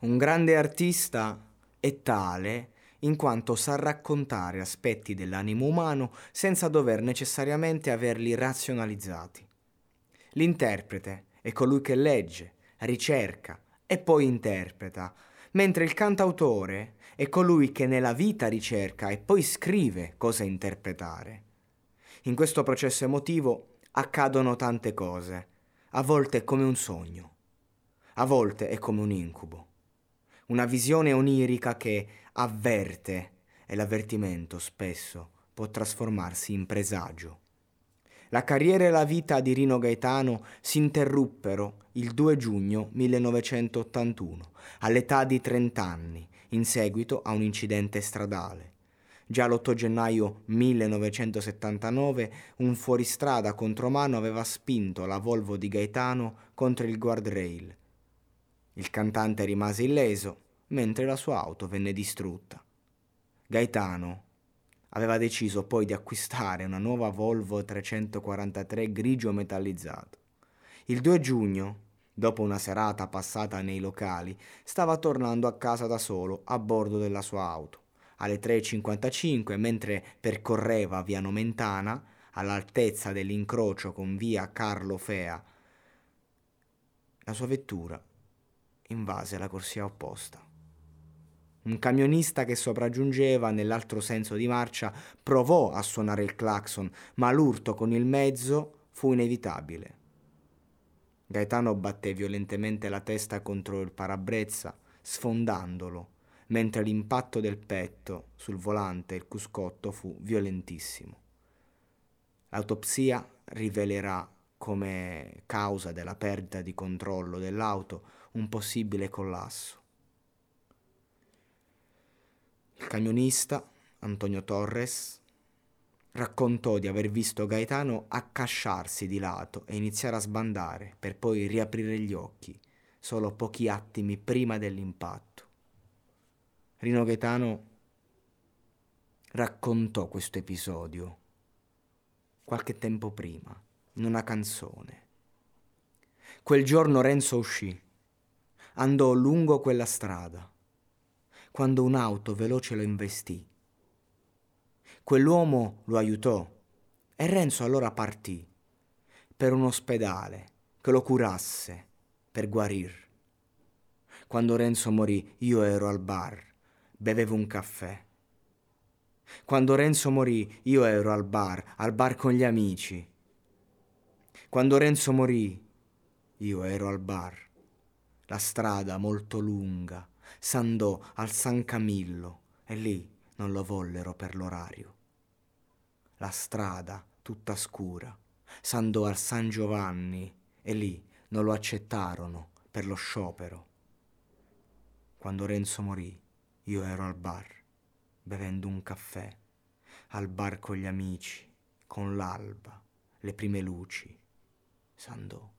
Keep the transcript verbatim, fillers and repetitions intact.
Un grande artista è tale in quanto sa raccontare aspetti dell'animo umano senza dover necessariamente averli razionalizzati. L'interprete è colui che legge, ricerca e poi interpreta, mentre il cantautore è colui che nella vita ricerca e poi scrive cosa interpretare. In questo processo emotivo accadono tante cose, a volte è come un sogno, a volte è come un incubo. Una visione onirica che avverte, e l'avvertimento spesso può trasformarsi in presagio. La carriera e la vita di Rino Gaetano si interruppero il due giugno millenovecentottantuno, all'età di trenta anni, in seguito a un incidente stradale. Già l'otto gennaio millenovecentosettantanove un fuoristrada contromano aveva spinto la Volvo di Gaetano contro il guardrail. Il cantante rimase illeso, mentre la sua auto venne distrutta. Gaetano aveva deciso poi di acquistare una nuova Volvo trecentoquarantatré grigio metallizzato. Il due giugno, dopo una serata passata nei locali, stava tornando a casa da solo a bordo della sua auto. Alle tre e cinquantacinque, mentre percorreva via Nomentana, all'altezza dell'incrocio con via Carlo Fea, la sua vettura invase la corsia opposta. Un camionista che sopraggiungeva nell'altro senso di marcia provò a suonare il clacson, ma l'urto con il mezzo fu inevitabile. Gaetano batté violentemente la testa contro il parabrezza, sfondandolo, mentre l'impatto del petto sul volante e il cruscotto fu violentissimo. L'autopsia rivelerà come causa della perdita di controllo dell'auto un possibile collasso. Il camionista, Antonio Torres, raccontò di aver visto Gaetano accasciarsi di lato e iniziare a sbandare, per poi riaprire gli occhi solo pochi attimi prima dell'impatto. Rino Gaetano raccontò questo episodio qualche tempo prima, in una canzone. Quel giorno Renzo uscì, andò lungo quella strada, quando un'auto veloce lo investì. Quell'uomo lo aiutò e Renzo allora partì per un ospedale che lo curasse per guarir. Quando Renzo morì, io ero al bar, bevevo un caffè. Quando Renzo morì, io ero al bar, al bar con gli amici. Quando Renzo morì, io ero al bar. La strada molto lunga s'andò al San Camillo e lì non lo vollero per l'orario. La strada tutta scura s'andò al San Giovanni e lì non lo accettarono per lo sciopero. Quando Renzo morì, io ero al bar, bevendo un caffè, al bar con gli amici, con l'alba, le prime luci, s'andò.